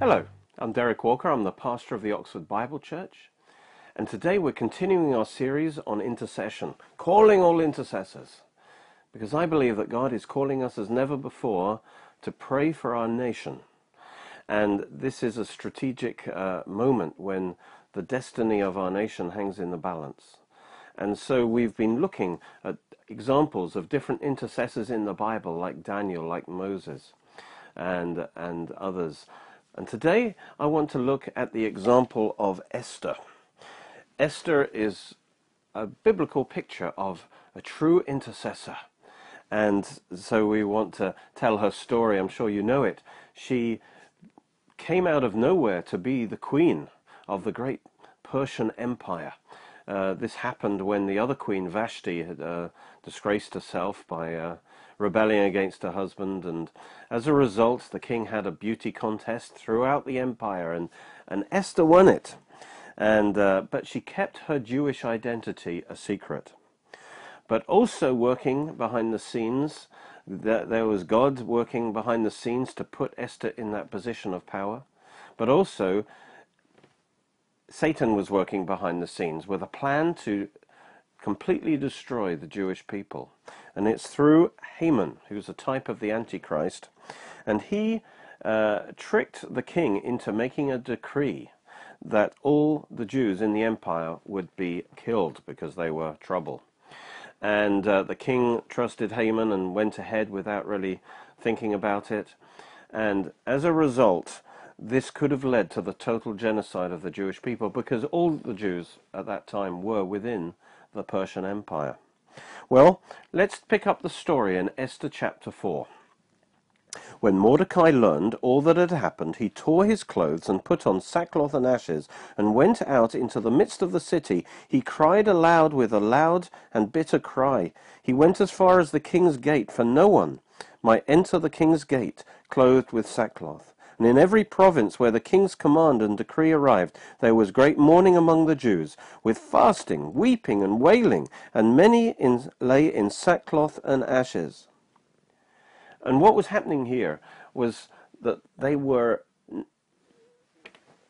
Hello, I'm Derek Walker. I'm the pastor of the Oxford Bible Church, and today we're continuing our series on intercession, calling all intercessors, because I believe that God is calling us as never before to pray for our nation. And this is a strategic moment when the destiny of our nation hangs in the balance. And so we've been looking at examples of different intercessors in the Bible, like Daniel, like Moses, and others. And today I want to look at the example of Esther. Esther is a biblical picture of a true intercessor. And so we want to tell her story. I'm sure you know it. She came out of nowhere to be the queen of the great Persian Empire. This happened when the other queen, Vashti, had disgraced herself by rebelling against her husband, and as a result the king had a beauty contest throughout the empire, and Esther won it, and but she kept her Jewish identity a secret. But also working behind the scenes, there was God working behind the scenes to put Esther in that position of power, but also Satan was working behind the scenes with a plan to completely destroy the Jewish people. And it's through Haman, who's a type of the Antichrist, and he tricked the king into making a decree that all the Jews in the empire would be killed because they were trouble. And the king trusted Haman and went ahead without really thinking about it, and as a result this could have led to the total genocide of the Jewish people, because all the Jews at that time were within the Persian Empire. Well, let's pick up the story in Esther chapter 4. When Mordecai learned all that had happened, he tore his clothes and put on sackcloth and ashes, and went out into the midst of the city. He cried aloud with a loud and bitter cry. He went as far as the king's gate, for no one might enter the king's gate clothed with sackcloth. And in every province where the king's command and decree arrived, there was great mourning among the Jews, with fasting, weeping, and wailing, and many lay in sackcloth and ashes. And what was happening here was that they were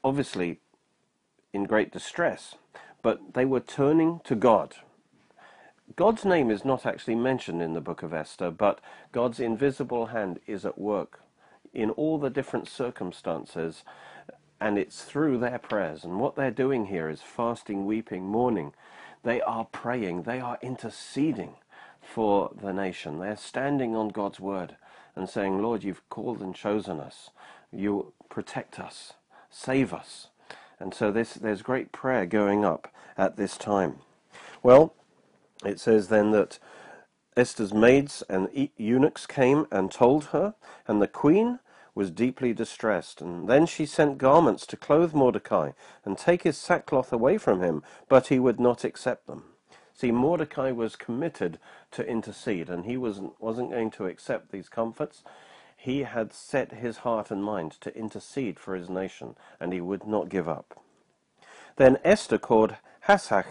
obviously in great distress, but they were turning to God. God's name is not actually mentioned in the book of Esther, but God's invisible hand is at work in all the different circumstances, and it's through their prayers. And what they're doing here is fasting, weeping, mourning. They are praying, they are interceding for the nation. They're standing on God's word and saying, Lord, you've called and chosen us, you protect us, save us. And so there's great prayer going up at this time. Well, it says then that Esther's maids and eunuchs came and told her, and the queen was deeply distressed. And then she sent garments to clothe Mordecai and take his sackcloth away from him, but he would not accept them. See, Mordecai was committed to intercede, and he wasn't going to accept these comforts. He had set his heart and mind to intercede for his nation, and he would not give up. Then Esther called Hassach,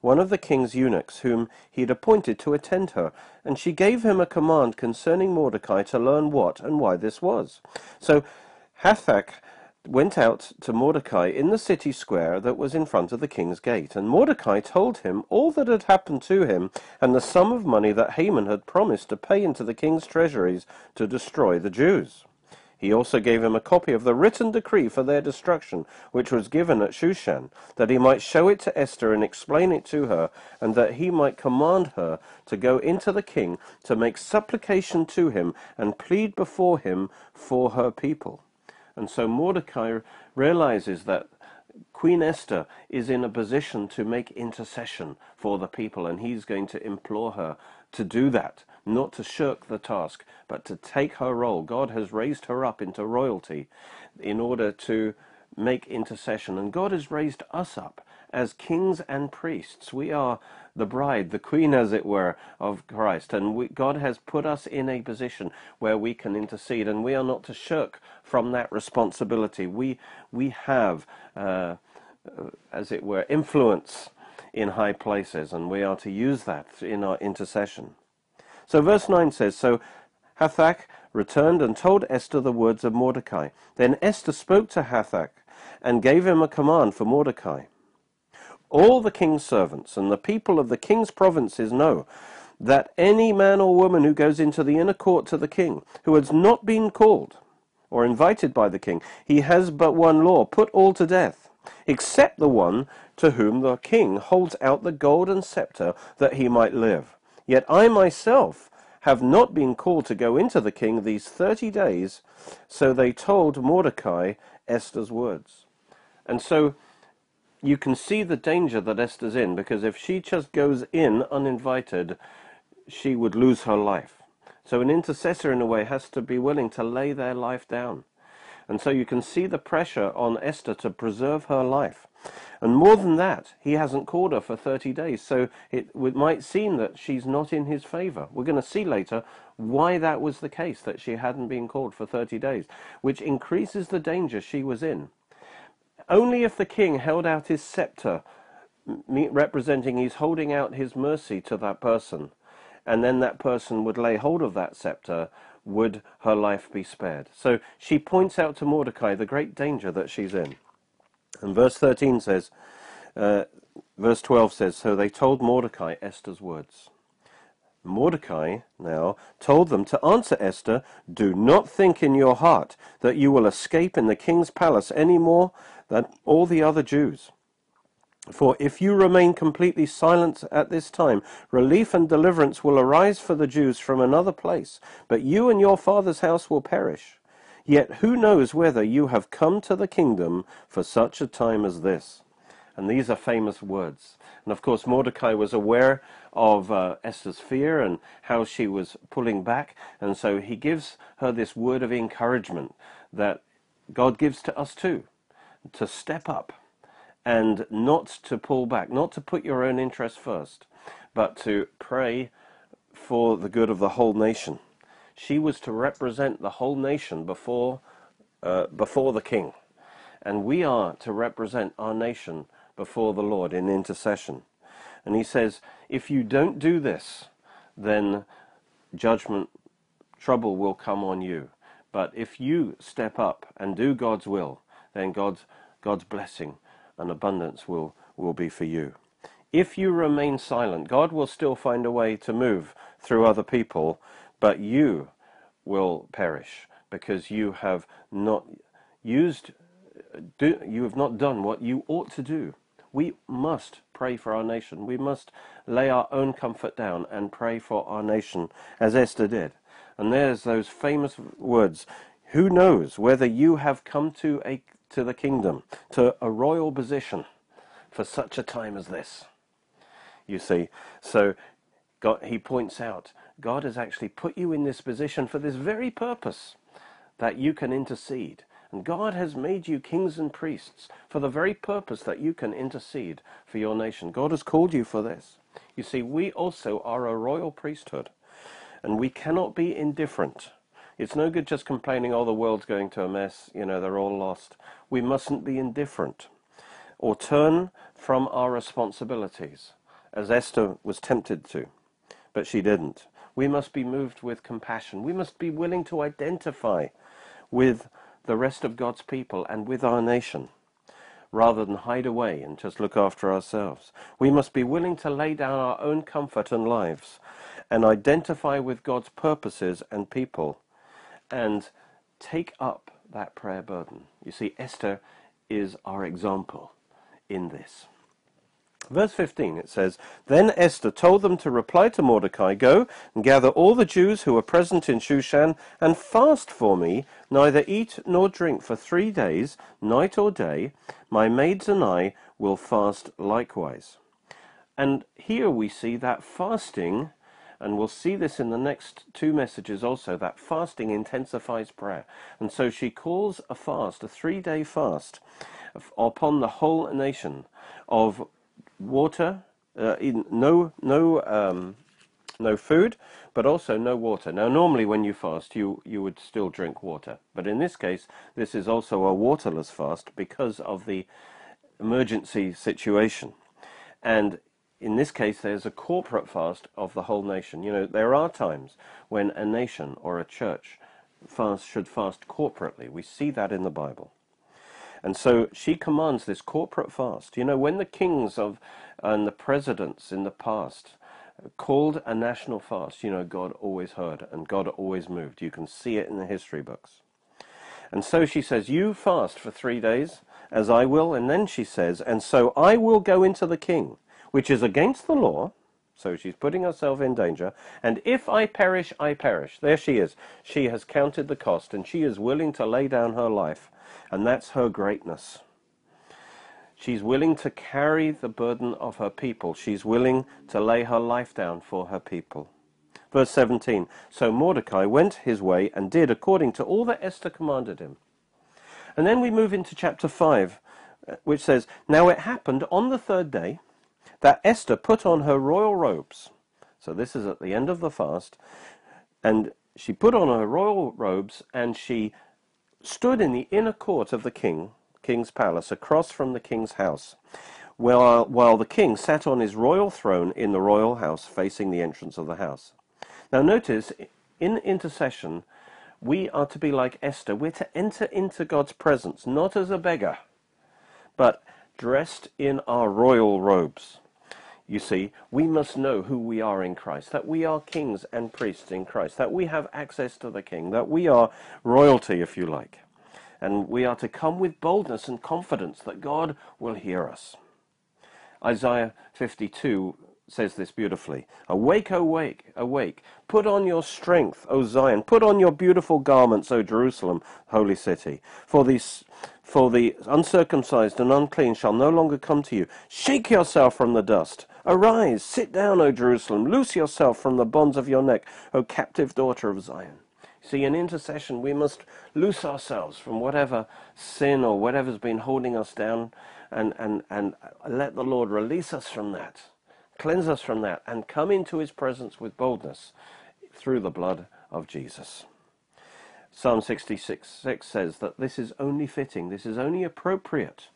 one of the king's eunuchs, whom he had appointed to attend her, and she gave him a command concerning Mordecai to learn what and why this was. So Hathach went out to Mordecai in the city square that was in front of the king's gate, and Mordecai told him all that had happened to him, and the sum of money that Haman had promised to pay into the king's treasuries to destroy the Jews. He also gave him a copy of the written decree for their destruction, which was given at Shushan, that he might show it to Esther and explain it to her, and that he might command her to go into the king to make supplication to him and plead before him for her people. And so Mordecai realizes that Queen Esther is in a position to make intercession for the people, and he's going to implore her to do that, not to shirk the task, but to take her role. God has raised her up into royalty in order to make intercession, and God has raised us up as kings and priests. We are the bride, the queen, as it were, of Christ, and God has put us in a position where we can intercede, and we are not to shirk from that responsibility. We have, as it were, influence in high places, and we are to use that in our intercession. So verse 9 says, So Hathach returned and told Esther the words of Mordecai. Then Esther spoke to Hathach and gave him a command for Mordecai. All the king's servants and the people of the king's provinces know that any man or woman who goes into the inner court to the king, who has not been called or invited by the king, he has but one law, put all to death, except the one to whom the king holds out the golden scepter that he might live. Yet I myself have not been called to go into the king these 30 days. So they told Mordecai Esther's words. And so you can see the danger that Esther's in, because if she just goes in uninvited, she would lose her life. So an intercessor, in a way, has to be willing to lay their life down. And so you can see the pressure on Esther to preserve her life. And more than that, he hasn't called her for 30 days, so it might seem that she's not in his favor. We're going to see later why that was the case, that she hadn't been called for 30 days, which increases the danger she was in. Only if the king held out his scepter, representing he's holding out his mercy to that person, and then that person would lay hold of that scepter, would her life be spared. So she points out to Mordecai the great danger that she's in. And verse 12 says, so they told Mordecai Esther's words. Mordecai now told them to answer Esther, do not think in your heart that you will escape in the king's palace any more than all the other Jews. For if you remain completely silent at this time, relief and deliverance will arise for the Jews from another place, but you and your father's house will perish. Yet who knows whether you have come to the kingdom for such a time as this? And these are famous words. And of course, Mordecai was aware of Esther's fear and how she was pulling back. And so he gives her this word of encouragement that God gives to us too, to step up and not to pull back, not to put your own interest first, but to pray for the good of the whole nation. She was to represent the whole nation before the king. And we are to represent our nation before the Lord in intercession. And he says, if you don't do this, then judgment, trouble will come on you. But if you step up and do God's will, then God's blessing and abundance will be for you. If you remain silent, God will still find a way to move through other people, but you will perish because you have not done what you ought to do. We must pray for our nation. We must lay our own comfort down and pray for our nation, as Esther did. And there's those famous words, who knows whether you have come to the kingdom, to a royal position for such a time as this. You see, so God, he points out, God has actually put you in this position for this very purpose, that you can intercede. And God has made you kings and priests for the very purpose that you can intercede for your nation. God has called you for this. You see, we also are a royal priesthood, and we cannot be indifferent. It's no good just complaining, oh, the world's going to a mess, they're all lost. We mustn't be indifferent or turn from our responsibilities, as Esther was tempted to, but she didn't. We must be moved with compassion. We must be willing to identify with the rest of God's people and with our nation, rather than hide away and just look after ourselves. We must be willing to lay down our own comfort and lives and identify with God's purposes and people, and take up that prayer burden. You see, Esther is our example in this. Verse 15, it says, then Esther told them to reply to Mordecai, go and gather all the Jews who were present in Shushan and fast for me, neither eat nor drink for 3 days, night or day. My maids and I will fast likewise. And here we see that fasting, and we'll see this in the next two messages also, that fasting intensifies prayer. And so she calls a fast, a 3-day fast, upon the whole nation of water, no food, but also no water. Now, normally when you fast, you would still drink water. But in this case, this is also a waterless fast because of the emergency situation. And in this case, there's a corporate fast of the whole nation. There are times when a nation or a church should fast corporately. We see that in the Bible. And so she commands this corporate fast. You know, when the kings of and the presidents in the past called a national fast, you know, God always heard and God always moved. You can see it in the history books. And so she says, you fast for 3 days, as I will. And then she says, and so I will go into the king, which is against the law. So she's putting herself in danger. And if I perish, I perish. There she is. She has counted the cost and she is willing to lay down her life. And that's her greatness. She's willing to carry the burden of her people. She's willing to lay her life down for her people. Verse 17, so Mordecai went his way and did according to all that Esther commanded him. And then we move into chapter 5, which says, now it happened on the third day that Esther put on her royal robes. So this is at the end of the fast. And she put on her royal robes and she stood in the inner court of the king's palace, across from the king's house, while the king sat on his royal throne in the royal house, facing the entrance of the house. Now notice, in intercession, we are to be like Esther. We're to enter into God's presence, not as a beggar, but dressed in our royal robes. You see, we must know who we are in Christ, that we are kings and priests in Christ, that we have access to the king, that we are royalty, if you like. And we are to come with boldness and confidence that God will hear us. Isaiah 52 says this beautifully. Awake, awake, awake. Put on your strength, O Zion. Put on your beautiful garments, O Jerusalem, holy city. For the uncircumcised and unclean shall no longer come to you. Shake yourself from the dust. Arise, sit down, O Jerusalem. Loose yourself from the bonds of your neck, O captive daughter of Zion. See, in intercession, we must loose ourselves from whatever sin or whatever's been holding us down and let the Lord release us from that, cleanse us from that, and come into his presence with boldness through the blood of Jesus. Psalm 66:6 says that this is only fitting, this is only appropriate,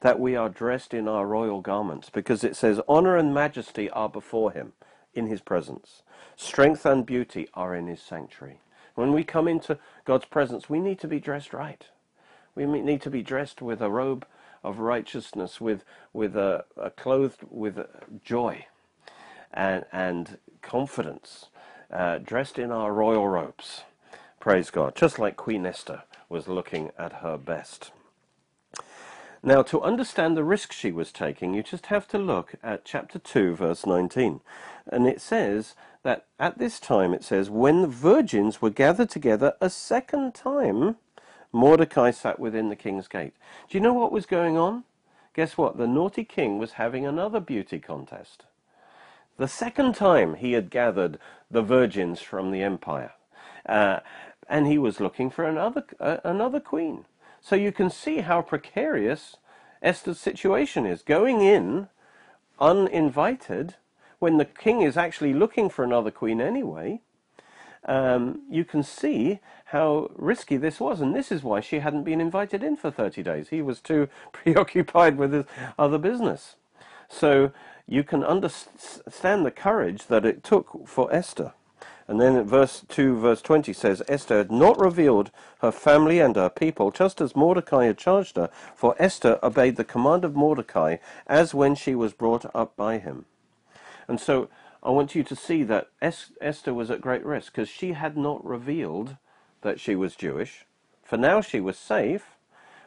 that we are dressed in our royal garments, because it says, honor and majesty are before him in his presence. Strength and beauty are in his sanctuary. When we come into God's presence, we need to be dressed right. We need to be dressed with a robe of righteousness, with a clothed with joy and confidence, dressed in our royal robes. Praise God, just like Queen Esther was looking at her best. Now, to understand the risk she was taking, you just have to look at chapter 2, verse 19. And it says that at this time, it says, when the virgins were gathered together a second time, Mordecai sat within the king's gate. Do you know what was going on? Guess what? The naughty king was having another beauty contest. The second time he had gathered the virgins from the empire. And he was looking for another queen. So you can see how precarious Esther's situation is. Going in uninvited when the king is actually looking for another queen anyway, you can see how risky this was. And this is why she hadn't been invited in for 30 days. He was too preoccupied with his other business. So you can understand the courage that it took for Esther. And then verse 2, verse 20 says, Esther had not revealed her family and her people, just as Mordecai had charged her, for Esther obeyed the command of Mordecai as when she was brought up by him. And so I want you to see that Esther was at great risk because she had not revealed that she was Jewish. For now she was safe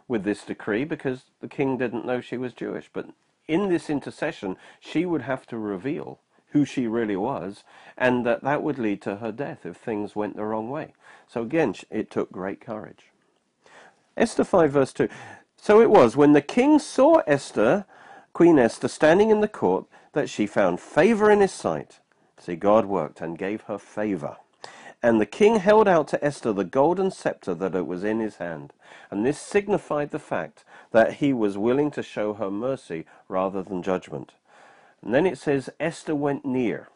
with this decree because the king didn't know she was Jewish. But in this intercession, she would have to reveal who she really was, and that would lead to her death if things went the wrong way. So again, it took great courage. Esther 5 verse 2. So it was when the king saw Esther, Queen Esther, standing in the court, that she found favor in his sight. See, God worked and gave her favor. And the king held out to Esther the golden scepter that it was in his hand. And this signified the fact that he was willing to show her mercy rather than judgment. And then it says, Esther went near.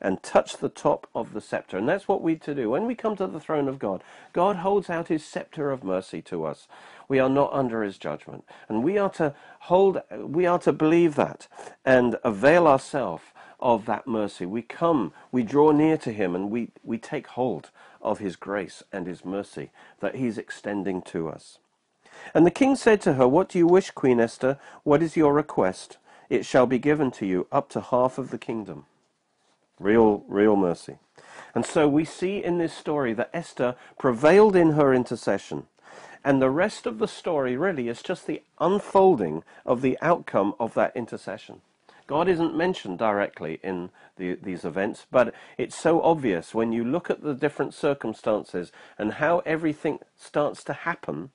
and touch the top of the scepter. And that's what we to do. When we come to the throne of God, God holds out his scepter of mercy to us. We are not under his judgment. And we are to believe that and avail ourselves of that mercy. We come, we draw near to him, and we take hold of his grace and his mercy that he's extending to us. And the king said to her, "What do you wish, Queen Esther? What is your request? It shall be given to you, up to half of the kingdom." Real mercy. And so we see in this story that Esther prevailed in her intercession. And the rest of the story really is just the unfolding of the outcome of that intercession. God isn't mentioned directly in these events, but it's so obvious when you look at the different circumstances and how everything starts to happen,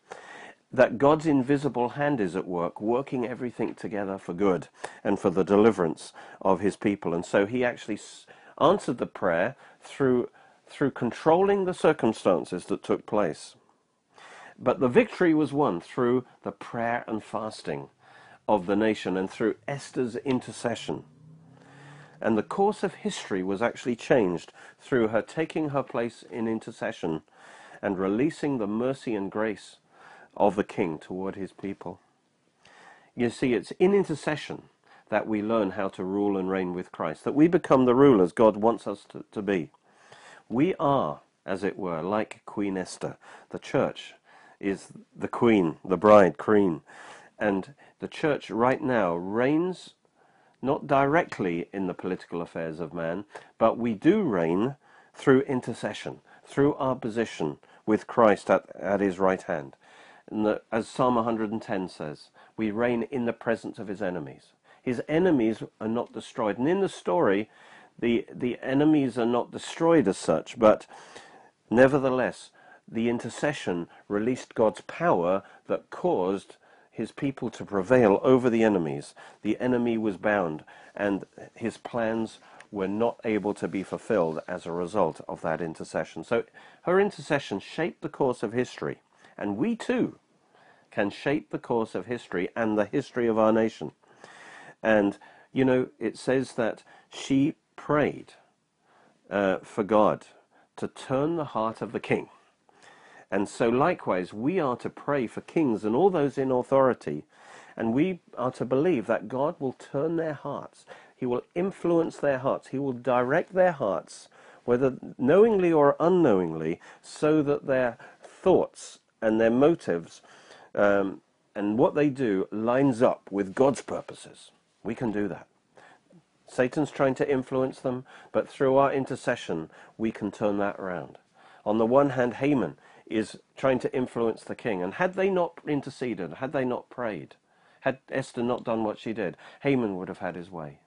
that God's invisible hand is at work, working everything together for good and for the deliverance of his people. And so he actually answered the prayer through controlling the circumstances that took place. But the victory was won through the prayer and fasting of the nation and through Esther's intercession. And the course of history was actually changed through her taking her place in intercession and releasing the mercy and grace of the king toward his people. You see, it's in intercession that we learn how to rule and reign with Christ, that we become the rulers God wants us to be. We are, as it were, like Queen Esther. The church is the queen, the bride, queen. And the church right now reigns not directly in the political affairs of man, but we do reign through intercession, through our position with Christ at his right hand. And as Psalm 110 says, we reign in the presence of his enemies. His enemies are not destroyed. And in the story, the enemies are not destroyed as such, but nevertheless, the intercession released God's power that caused his people to prevail over the enemies. The enemy was bound, and his plans were not able to be fulfilled as a result of that intercession. So her intercession shaped the course of history. And we too can shape the course of history and the history of our nation. And, you know, it says that she prayed for God to turn the heart of the king. And so likewise, we are to pray for kings and all those in authority. And we are to believe that God will turn their hearts. He will influence their hearts. He will direct their hearts, whether knowingly or unknowingly, so that their thoughts and their motives and what they do lines up with God's purposes. We can do that. Satan's trying to influence them, but through our intercession, we can turn that around. On the one hand, Haman is trying to influence the king. And had they not interceded, had they not prayed, had Esther not done what she did, Haman would have had his way.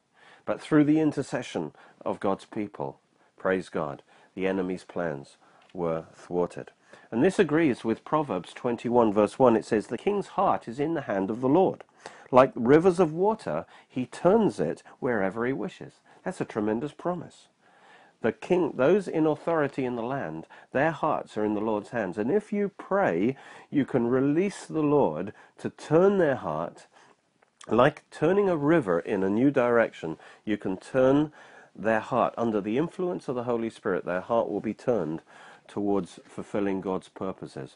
But through the intercession of God's people, praise God, the enemy's plans were thwarted. And this agrees with Proverbs 21 verse 1. It says, "The king's heart is in the hand of the Lord. Like rivers of water, he turns it wherever he wishes." That's a tremendous promise. The king, those in authority in the land, their hearts are in the Lord's hands. And if you pray, you can release the Lord to turn their heart, like turning a river in a new direction. You can turn their heart under the influence of the Holy Spirit. Their heart will be turned towards fulfilling God's purposes,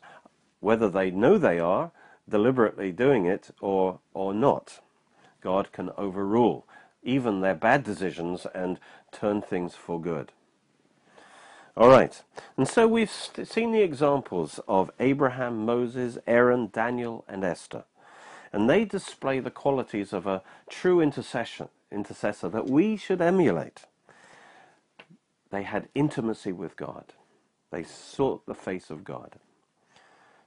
whether they know they are deliberately doing it or not. God can overrule even their bad decisions and turn things for good. All right, and so we've seen the examples of Abraham, Moses, Aaron, Daniel, and Esther, and they display the qualities of a true intercessor that we should emulate. They had intimacy with God. They sought the face of God.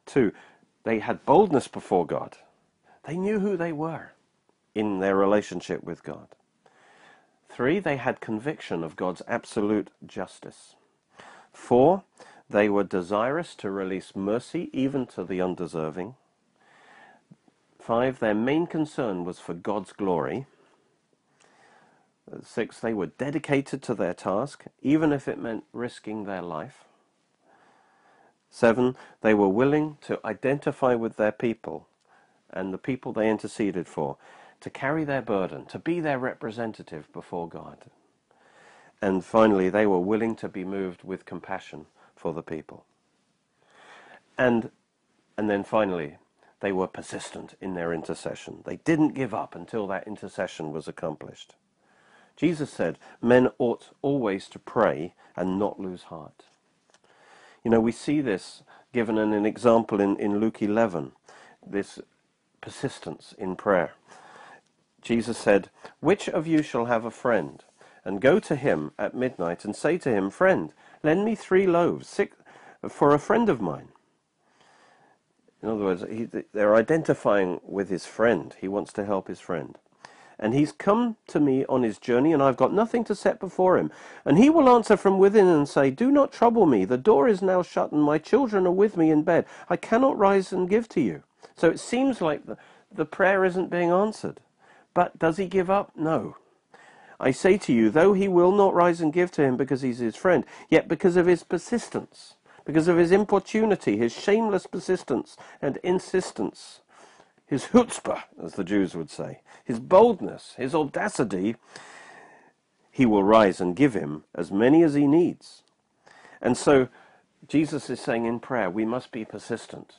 2, they had boldness before God. They knew who they were in their relationship with God. 3, they had conviction of God's absolute justice. 4, they were desirous to release mercy even to the undeserving. 5, their main concern was for God's glory. 6, they were dedicated to their task, even if it meant risking their life. 7, they were willing to identify with their people and the people they interceded for, to carry their burden, to be their representative before God. And finally, they were willing to be moved with compassion for the people. And then finally, they were persistent in their intercession. They didn't give up until that intercession was accomplished. Jesus said, men ought always to pray and not lose heart. You know, we see this given in an example in Luke 11, this persistence in prayer. Jesus said, which of you shall have a friend, and go to him at midnight and say to him, friend, lend me 3 loaves for a friend of mine. In other words, they're identifying with his friend. He wants to help his friend. And he's come to me on his journey, and I've got nothing to set before him. And he will answer from within and say, do not trouble me. The door is now shut, and my children are with me in bed. I cannot rise and give to you. So it seems like the prayer isn't being answered. But does he give up? No. I say to you, though he will not rise and give to him because he's his friend, yet because of his persistence, because of his importunity, his shameless persistence and insistence, his chutzpah, as the Jews would say, his boldness, his audacity, he will rise and give him as many as he needs. And so Jesus is saying in prayer, we must be persistent.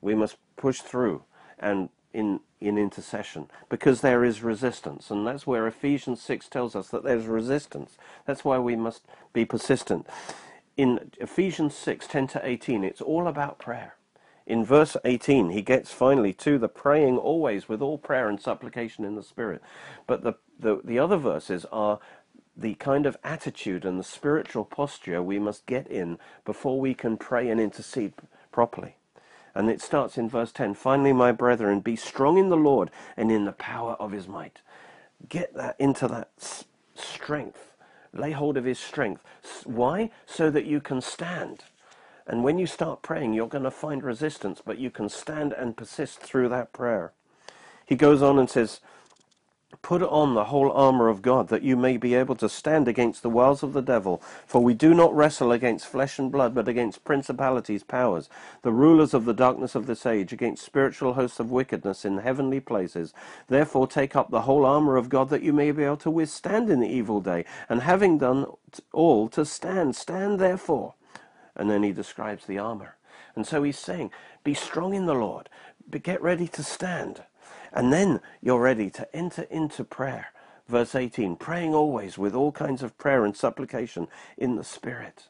We must push through and in intercession, because there is resistance. And that's where Ephesians 6 tells us that there's resistance. That's why we must be persistent. In Ephesians 6, 10 to 18, it's all about prayer. In verse 18, he gets finally to the praying always with all prayer and supplication in the Spirit. But the other verses are the kind of attitude and the spiritual posture we must get in before we can pray and intercede properly. And it starts in verse 10, finally, my brethren, be strong in the Lord and in the power of his might. Get that into that strength. Lay hold of his strength. Why? So that you can stand. And when you start praying, you're going to find resistance, but you can stand and persist through that prayer. He goes on and says, put on the whole armor of God, that you may be able to stand against the wiles of the devil. For we do not wrestle against flesh and blood, but against principalities, powers, the rulers of the darkness of this age, against spiritual hosts of wickedness in heavenly places. Therefore take up the whole armor of God, that you may be able to withstand in the evil day. And having done all, to stand. Stand therefore. And then he describes the armor. And so he's saying, be strong in the Lord. Get ready to stand. And then you're ready to enter into prayer. Verse 18, praying always with all kinds of prayer and supplication in the Spirit.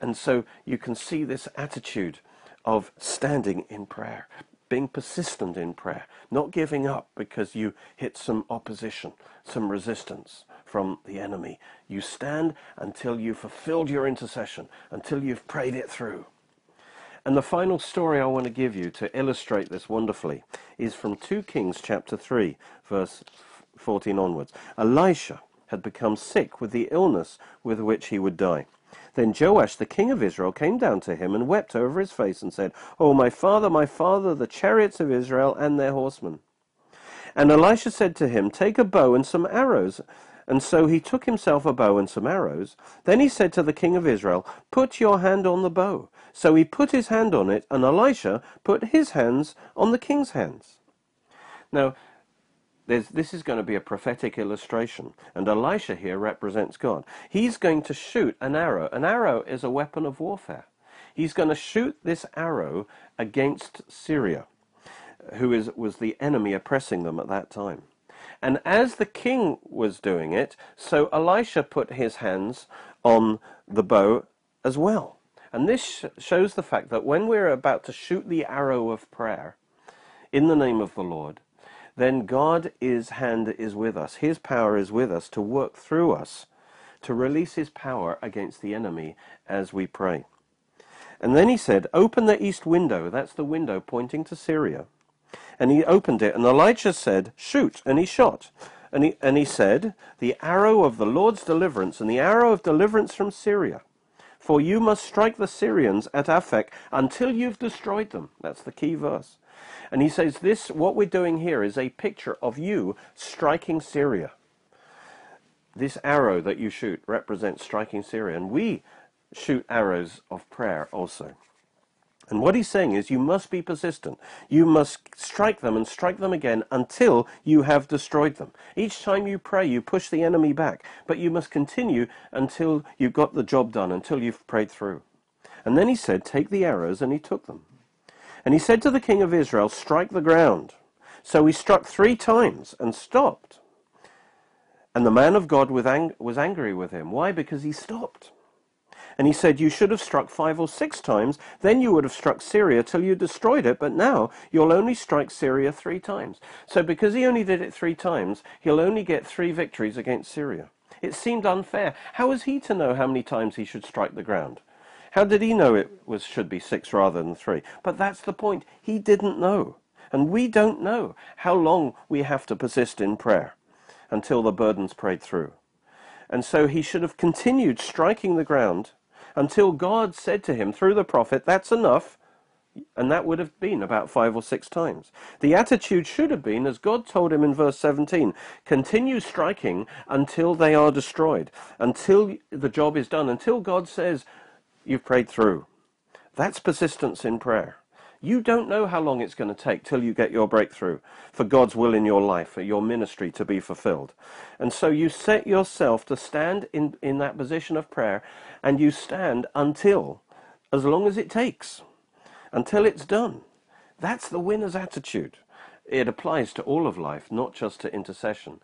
And so you can see this attitude of standing in prayer, being persistent in prayer, not giving up because you hit some opposition, some resistance from the enemy. You stand until you've fulfilled your intercession, until you've prayed it through. And the final story I want to give you to illustrate this wonderfully is from 2 Kings chapter 3, verse 14 onwards. Elisha had become sick with the illness with which he would die. Then Joash, the king of Israel, came down to him and wept over his face and said, "Oh, my father, the chariots of Israel and their horsemen." And Elisha said to him, "Take a bow and some arrows." And so he took himself a bow and some arrows. Then he said to the king of Israel, "Put your hand on the bow." So he put his hand on it, and Elisha put his hands on the king's hands. Now, this is going to be a prophetic illustration, and Elisha here represents God. He's going to shoot an arrow. An arrow is a weapon of warfare. He's going to shoot this arrow against Syria, who was the enemy oppressing them at that time. And as the king was doing it, so Elisha put his hands on the bow as well. And this shows the fact that when we're about to shoot the arrow of prayer in the name of the Lord, then God's hand is with us. His power is with us to work through us, to release his power against the enemy as we pray. And then he said, "Open the east window." That's the window pointing to Syria. And he opened it, and Elisha said, "Shoot," and he shot. And he said, "The arrow of the Lord's deliverance, and the arrow of deliverance from Syria. For you must strike the Syrians at Afek until you've destroyed them." That's the key verse. And he says, this, what we're doing here is a picture of you striking Syria. This arrow that you shoot represents striking Syria. And we shoot arrows of prayer also. And what he's saying is you must be persistent. You must strike them and strike them again until you have destroyed them. Each time you pray, you push the enemy back. But you must continue until you've got the job done, until you've prayed through. And then he said, take the arrows, and he took them. And he said to the king of Israel, strike the ground. So he struck 3 times and stopped. And the man of God was angry with him. Why? Because he stopped. And he said, you should have struck 5 or 6 times, then you would have struck Syria till you destroyed it, but now you'll only strike Syria 3 times. So because he only did it 3 times, he'll only get 3 victories against Syria. It seemed unfair. How was he to know how many times he should strike the ground? How did he know it should be 6 rather than 3? But that's the point. He didn't know. And we don't know how long we have to persist in prayer until the burden's prayed through. And so he should have continued striking the ground until God said to him through the prophet, that's enough, and that would have been about 5 or 6 times. The attitude should have been, as God told him in verse 17, continue striking until they are destroyed, until the job is done, until God says, you've prayed through. That's persistence in prayer. You don't know how long it's going to take till you get your breakthrough for God's will in your life, for your ministry to be fulfilled. And so you set yourself to stand in that position of prayer, and you stand until, as long as it takes, until it's done. That's the winner's attitude. It applies to all of life, not just to intercession.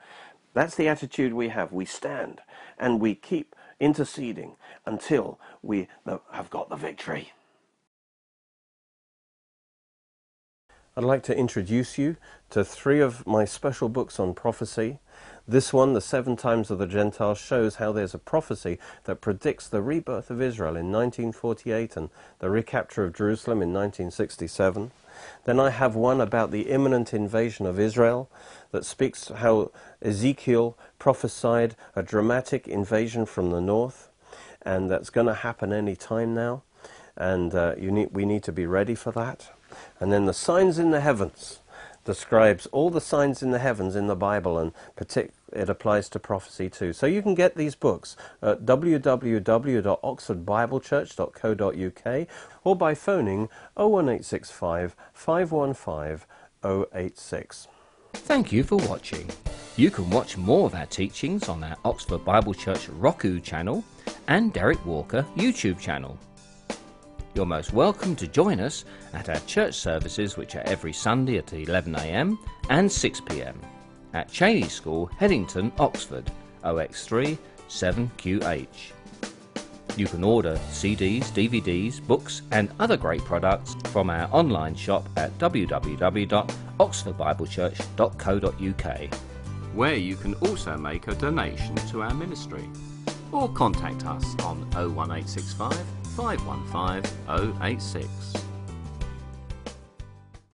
That's the attitude we have. We stand and we keep interceding until we have got the victory. I'd like to introduce you to 3 of my special books on prophecy. This one, The 7 Times of the Gentiles, shows how there's a prophecy that predicts the rebirth of Israel in 1948 and the recapture of Jerusalem in 1967. Then I have one about the imminent invasion of Israel that speaks how Ezekiel prophesied a dramatic invasion from the north, and that's going to happen any time now, and we need to be ready for that. And then The Signs in the Heavens describes all the signs in the heavens in the Bible, and it applies to prophecy too. So you can get these books at www.oxfordbiblechurch.co.uk or by phoning 01865 515 086. Thank you for watching. You can watch more of our teachings on our Oxford Bible Church Roku channel and Derek Walker YouTube channel. You're most welcome to join us at our church services, which are every Sunday at 11 a.m. and 6 p.m. at Cheney School, Headington, Oxford, OX3 7QH. You can order CDs, DVDs, books and other great products from our online shop at www.oxfordbiblechurch.co.uk, where you can also make a donation to our ministry, or contact us on 01865 515 086.